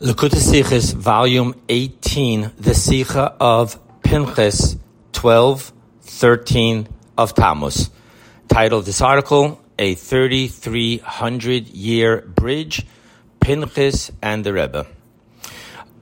Likutei Sichos, volume 18, the Sicha of Pinchas 12:13 of Tammuz. Title of this article, A 3,300-Year Bridge, Pinchas and the Rebbe.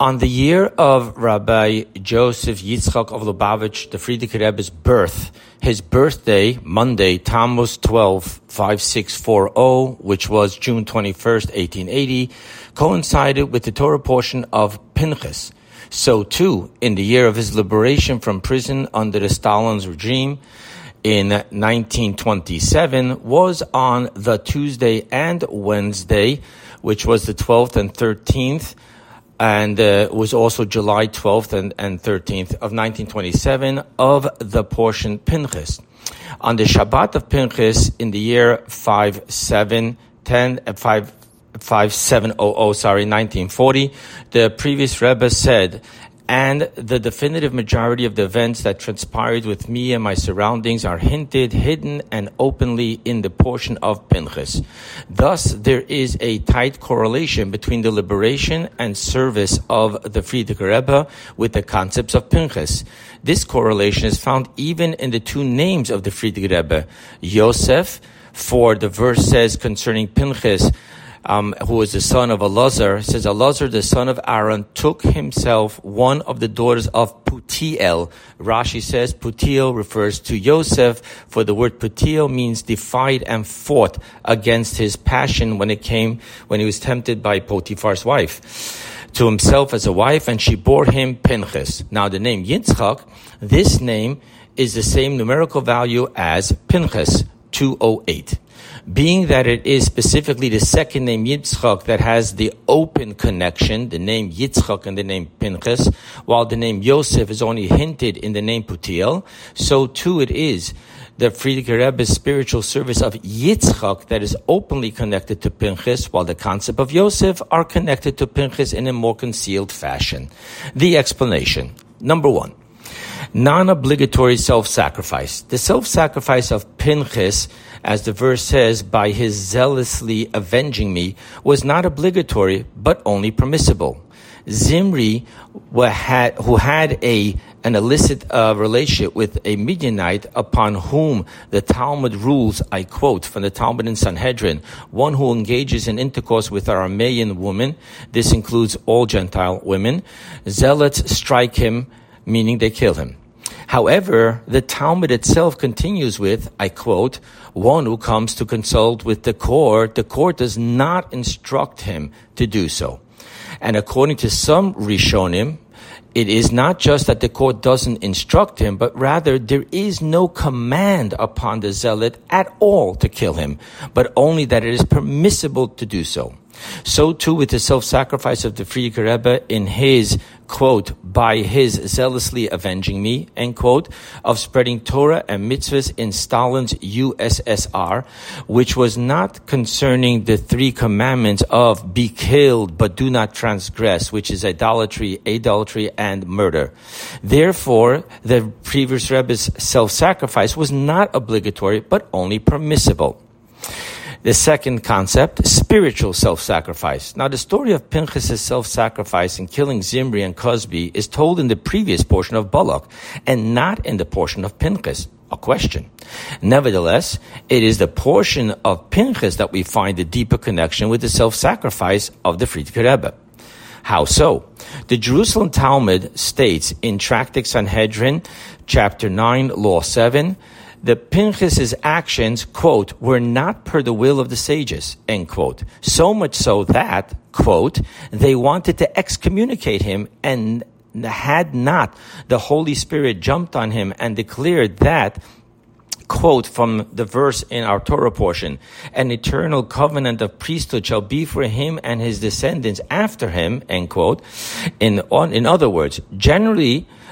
On the year of Rabbi Joseph Yitzchak of Lubavitch, the Frierdiker Rebbe's birth, his birthday, Monday, Tammuz 12, 5640, which was June 21st, 1880, coincided with the Torah portion of Pinchas. So too, in the year of his liberation from prison under the Stalin's regime, in 1927 was on the Tuesday and Wednesday, which was the 12th and 13th, and was also July 12th and 13th of 1927 of the portion Pinchas. On the Shabbat of Pinchas in the year 1940, the previous Rebbe said, "And the definitive majority of the events that transpired with me and my surroundings are hinted, hidden, and openly in the portion of Pinchas." Thus, there is a tight correlation between the liberation and service of the Frierdiker Rebbe with the concepts of Pinchas. This correlation is found even in the two names of the Frierdiker Rebbe, Yosef, for the verse says concerning Pinchas, who was the son of Elazar, says Elazar, the son of Aaron, took himself one of the daughters of Putiel. Rashi says Putiel refers to Yosef, for the word Putiel means defied and fought against his passion when he was tempted by Potiphar's wife to himself as a wife, and she bore him Pinchas. Now the name Yitzchak, this name is the same numerical value as Pinchas, 208. Being that it is specifically the second name Yitzchak that has the open connection, the name Yitzchak and the name Pinchas, while the name Yosef is only hinted in the name Putiel, so too it is the Frierdiker Rebbe's spiritual service of Yitzchak that is openly connected to Pinchas, while the concept of Yosef are connected to Pinchas in a more concealed fashion. The explanation. Number one. Non-obligatory self-sacrifice. The self-sacrifice of Pinchas, as the verse says, by his zealously avenging me, was not obligatory, but only permissible. Zimri, who had an illicit relationship with a Midianite, upon whom the Talmud rules, I quote from the Talmud in Sanhedrin, one who engages in intercourse with Aramean women, this includes all Gentile women, zealots strike him, meaning they kill him. However, the Talmud itself continues with, I quote, "One who comes to consult with the court does not instruct him to do so." And according to some Rishonim, it is not just that the court doesn't instruct him, but rather there is no command upon the zealot at all to kill him, but only that it is permissible to do so. So too with the self-sacrifice of the Frierdiker Rebbe in his, quote, by his zealously avenging me, end quote, of spreading Torah and mitzvahs in Stalin's USSR, which was not concerning the three commandments of be killed but do not transgress, which is idolatry, adultery, and murder. Therefore, the previous Rebbe's self-sacrifice was not obligatory but only permissible. The second concept, spiritual self-sacrifice. Now, the story of Pinchas' self-sacrifice in killing Zimri and Cosby is told in the previous portion of Balak and not in the portion of Pinchas, a question. Nevertheless, it is the portion of Pinchas that we find the deeper connection with the self-sacrifice of the Frierdiker Rebbe. How so? The Jerusalem Talmud states in Tractate Sanhedrin, chapter 9, law 7, the Pinchas' actions, quote, were not per the will of the sages, end quote. So much so that, quote, they wanted to excommunicate him, and had not the Holy Spirit jumped on him and declared that, quote from the verse in our Torah portion, an eternal covenant of priesthood shall be for him and his descendants after him, end quote. In other words,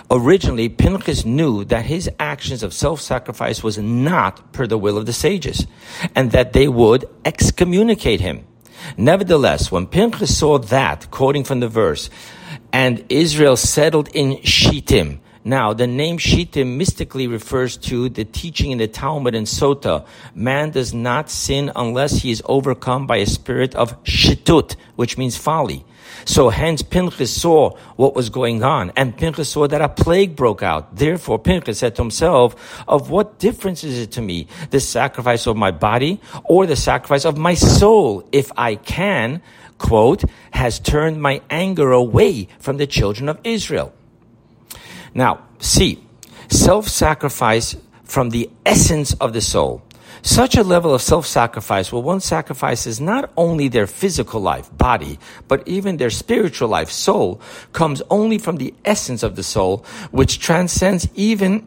originally, Pinchas knew that his actions of self-sacrifice was not per the will of the sages, and that they would excommunicate him. Nevertheless, when Pinchas saw that, quoting from the verse, and Israel settled in Shittim. Now, the name Shittim mystically refers to the teaching in the Talmud and Sotah. Man does not sin unless he is overcome by a spirit of shittut, which means folly. So hence Pinchas saw what was going on, and Pinchas saw that a plague broke out. Therefore Pinchas said to himself, of what difference is it to me, the sacrifice of my body or the sacrifice of my soul, if I can, quote, has turned my anger away from the children of Israel. Now, C, self-sacrifice from the essence of the soul. Such a level of self-sacrifice where one sacrifices not only their physical life, body, but even their spiritual life, soul, comes only from the essence of the soul, which transcends even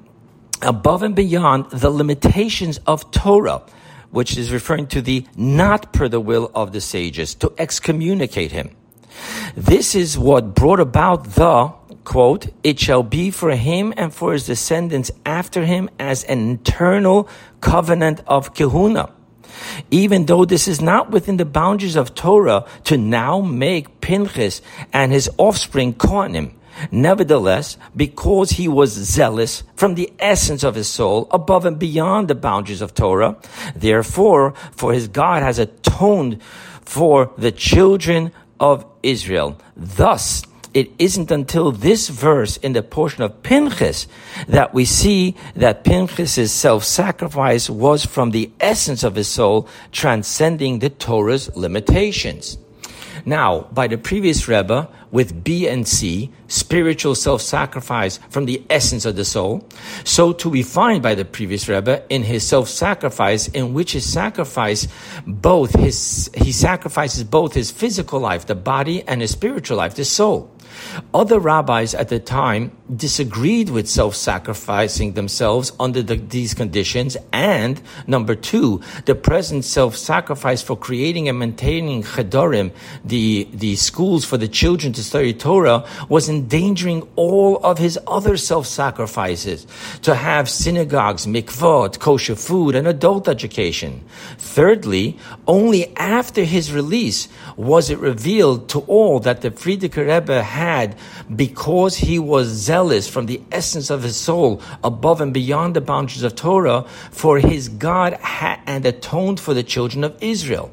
above and beyond the limitations of Torah, which is referring to the not per the will of the sages, to excommunicate him. This is what brought about the, quote, it shall be for him and for his descendants after him as an eternal covenant of Kehuna. Even though this is not within the boundaries of Torah to now make Pinchas and his offspring Kohanim, nevertheless, because he was zealous from the essence of his soul above and beyond the boundaries of Torah, therefore, for his God has atoned for the children of Israel. Thus, it isn't until this verse in the portion of Pinchas that we see that Pinchas' self-sacrifice was from the essence of his soul, transcending the Torah's limitations. Now, by the previous Rebbe, with B and C, spiritual self-sacrifice from the essence of the soul, so too we find by the previous Rebbe in his self-sacrifice, in which he sacrifices both his physical life, the body, and his spiritual life, the soul. Other rabbis at the time disagreed with self-sacrificing themselves under these conditions, and number two, the present self-sacrifice for creating and maintaining chedorim, the schools for the children to study Torah, was endangering all of his other self-sacrifices, to have synagogues, mikvot, kosher food, and adult education. Thirdly, only after his release was it revealed to all that the Frierdiker Rebbe had, because he was zealous from the essence of his soul above and beyond the boundaries of Torah, for his God and atoned for the children of Israel.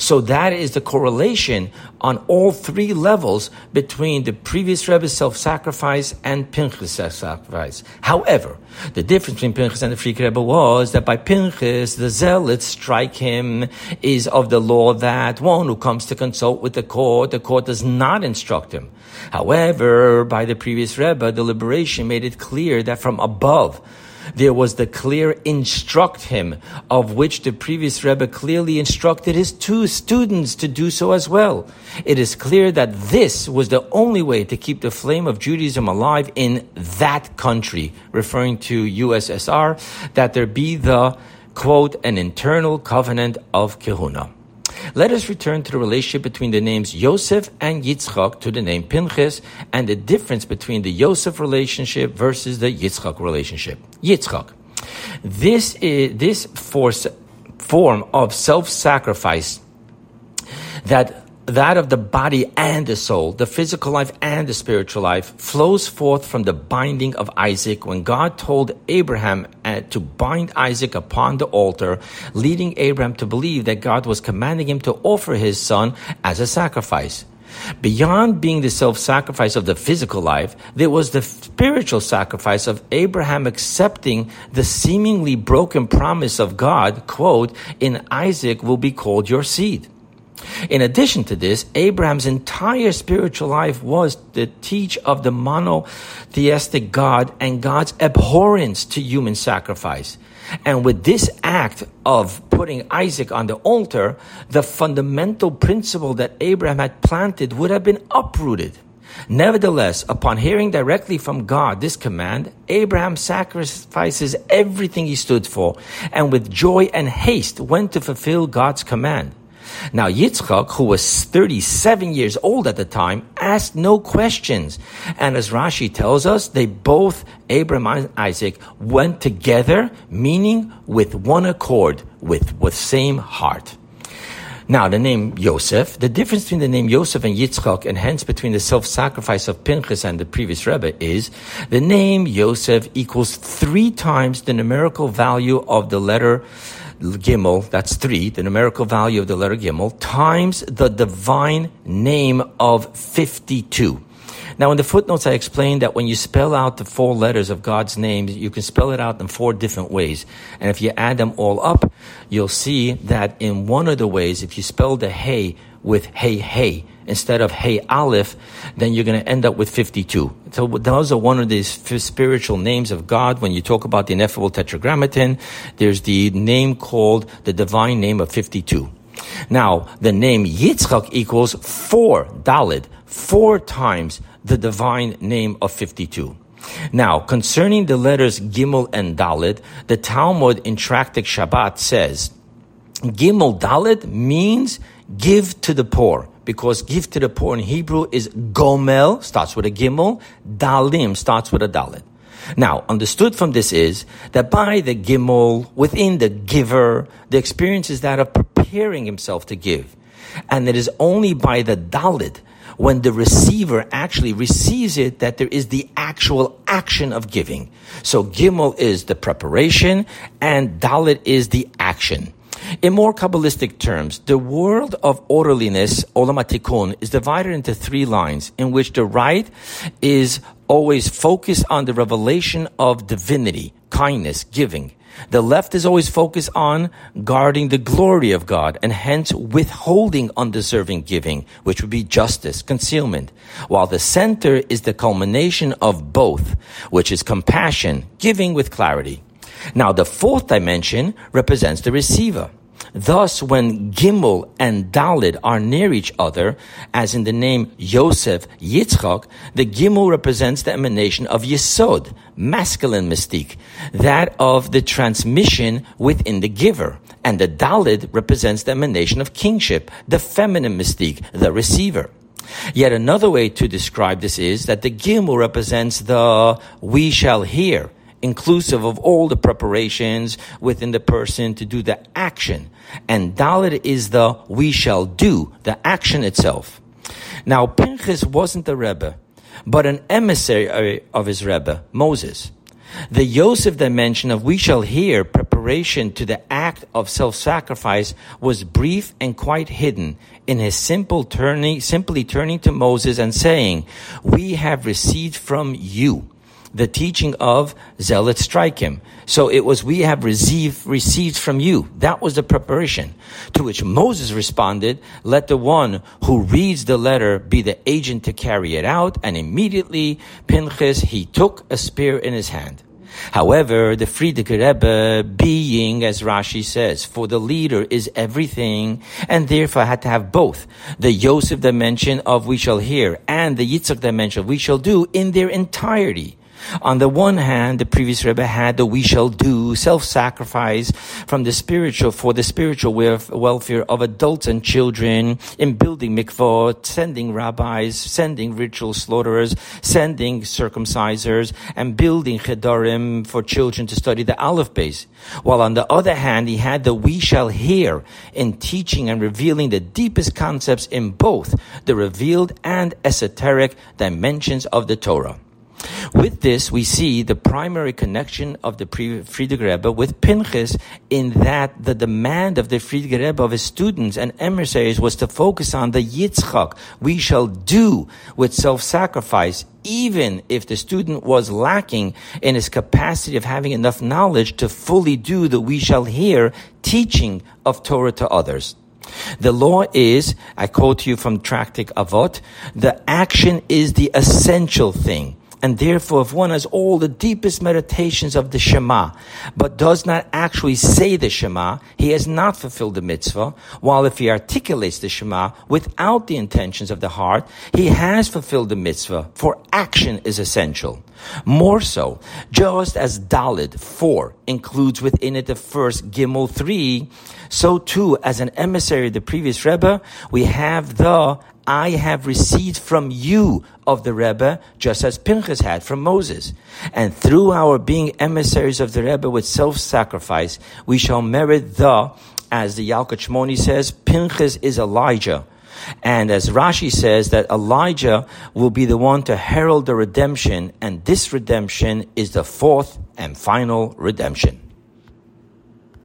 So that is the correlation on all three levels between the previous Rebbe's self-sacrifice and Pinchas' self-sacrifice. However, the difference between Pinchas and the Frierdiker Rebbe was that by Pinchas, the zealots strike him is of the law that one who comes to consult with the court does not instruct him. However, by the previous Rebbe, the liberation made it clear that from above, there was the clear instruct him, of which the previous Rebbe clearly instructed his two students to do so as well. It is clear that this was the only way to keep the flame of Judaism alive in that country, referring to USSR, that there be the, quote, an internal covenant of Kehuna. Let us return to the relationship between the names Yosef and Yitzchak to the name Pinchas, and the difference between the Yosef relationship versus the Yitzchak relationship. Yitzchak. This form of self-sacrifice, that of the body and the soul, the physical life and the spiritual life, flows forth from the binding of Isaac, when God told Abraham to bind Isaac upon the altar, leading Abraham to believe that God was commanding him to offer his son as a sacrifice. Beyond being the self-sacrifice of the physical life, there was the spiritual sacrifice of Abraham accepting the seemingly broken promise of God, quote, in Isaac will be called your seed. In addition to this, Abraham's entire spiritual life was the teach of the monotheistic God and God's abhorrence to human sacrifice. And with this act of putting Isaac on the altar, the fundamental principle that Abraham had planted would have been uprooted. Nevertheless, upon hearing directly from God this command, Abraham sacrifices everything he stood for, and with joy and haste went to fulfill God's command. Now Yitzchak, who was 37 years old at the time, asked no questions. And as Rashi tells us, they both, Abraham and Isaac, went together, meaning with one accord, with same heart. Now, the name Yosef, the difference between the name Yosef and Yitzchak, and hence between the self-sacrifice of Pinchas and the previous Rebbe, is the name Yosef equals 3 times the numerical value of the letter Gimel, that's 3, the numerical value of the letter Gimel, times the divine name of 52. Now, in the footnotes, I explained that when you spell out the 4 letters of God's name, you can spell it out in 4 different ways. And if you add them all up, you'll see that in one of the ways, if you spell the hey with hey, hey, instead of hey, aleph, then you're going to end up with 52. So those are one of these spiritual names of God. When you talk about the ineffable tetragrammaton, there's the name called the divine name of 52. Now, the name Yitzchak equals 4, Dalet, 4 times the divine name of 52. Now, concerning the letters Gimel and Dalet, the Talmud in Tractate Shabbat says, Gimel Dalet means give to the poor, because give to the poor in Hebrew is Gomel, starts with a Gimel, Dalim, starts with a Dalet. Now, understood from this is that by the Gimel, within the giver, the experience is that of preparing himself to give. And it is only by the Dalet, when the receiver actually receives it, that there is the actual action of giving. So Gimel is the preparation and Dalet is the action. In more Kabbalistic terms, the world of orderliness, Olam HaTikun, is divided into 3 lines, in which the right is always focused on the revelation of divinity, kindness, giving. The left is always focused on guarding the glory of God, and hence withholding undeserving giving, which would be justice, concealment. While the center is the culmination of both, which is compassion, giving with clarity. Now, the 4th dimension represents the receiver. Thus, when Gimel and Dalet are near each other, as in the name Yosef Yitzchak, the Gimel represents the emanation of Yesod, masculine mystique, that of the transmission within the giver. And the Dalet represents the emanation of kingship, the feminine mystique, the receiver. Yet another way to describe this is that the Gimel represents the we shall hear, inclusive of all the preparations within the person to do the action. And Dalet is the we shall do, the action itself. Now, Pinchas wasn't the Rebbe, but an emissary of his Rebbe, Moses. The Yosef dimension of we shall hear, preparation to the act of self-sacrifice, was brief and quite hidden in his simply turning to Moses and saying, we have received from you the teaching of zealot strike him. So it was, we have received from you. That was the preparation. To which Moses responded, let the one who reads the letter be the agent to carry it out. And immediately Pinchas, he took a spear in his hand. However, the Frierdiker Rebbe, being, as Rashi says, for the leader is everything, and therefore had to have both the Yosef dimension of we shall hear and the Yitzchak dimension of we shall do in their entirety. On the one hand, the previous Rebbe had the we shall do, self-sacrifice from the spiritual, for the spiritual welfare of adults and children, in building mikvot, sending rabbis, sending ritual slaughterers, sending circumcisers, and building chedarim for children to study the Aleph base. While on the other hand, he had the we shall hear in teaching and revealing the deepest concepts in both the revealed and esoteric dimensions of the Torah. With this, we see the primary connection of the Frierdiker Rebbe with Pinchas, in that the demand of the Frierdiker Rebbe, of his students and emissaries, was to focus on the Yitzchak, we shall do, with self-sacrifice, even if the student was lacking in his capacity of having enough knowledge to fully do the we shall hear teaching of Torah to others. The law is, I quote you from Tractate Avot, the action is the essential thing. And therefore, if one has all the deepest meditations of the Shema, but does not actually say the Shema, he has not fulfilled the mitzvah. While if he articulates the Shema without the intentions of the heart, he has fulfilled the mitzvah, for action is essential. More so, just as Dalet 4 includes within it the first Gimel 3, so too, as an emissary of the previous Rebbe, we have the I have received from you of the Rebbe, just as Pinchas had from Moses. And through our being emissaries of the Rebbe with self-sacrifice, we shall merit the, as the Yalkut Shmoni says, Pinchas is Elijah. And as Rashi says, that Elijah will be the one to herald the redemption, and this redemption is the 4th and final redemption.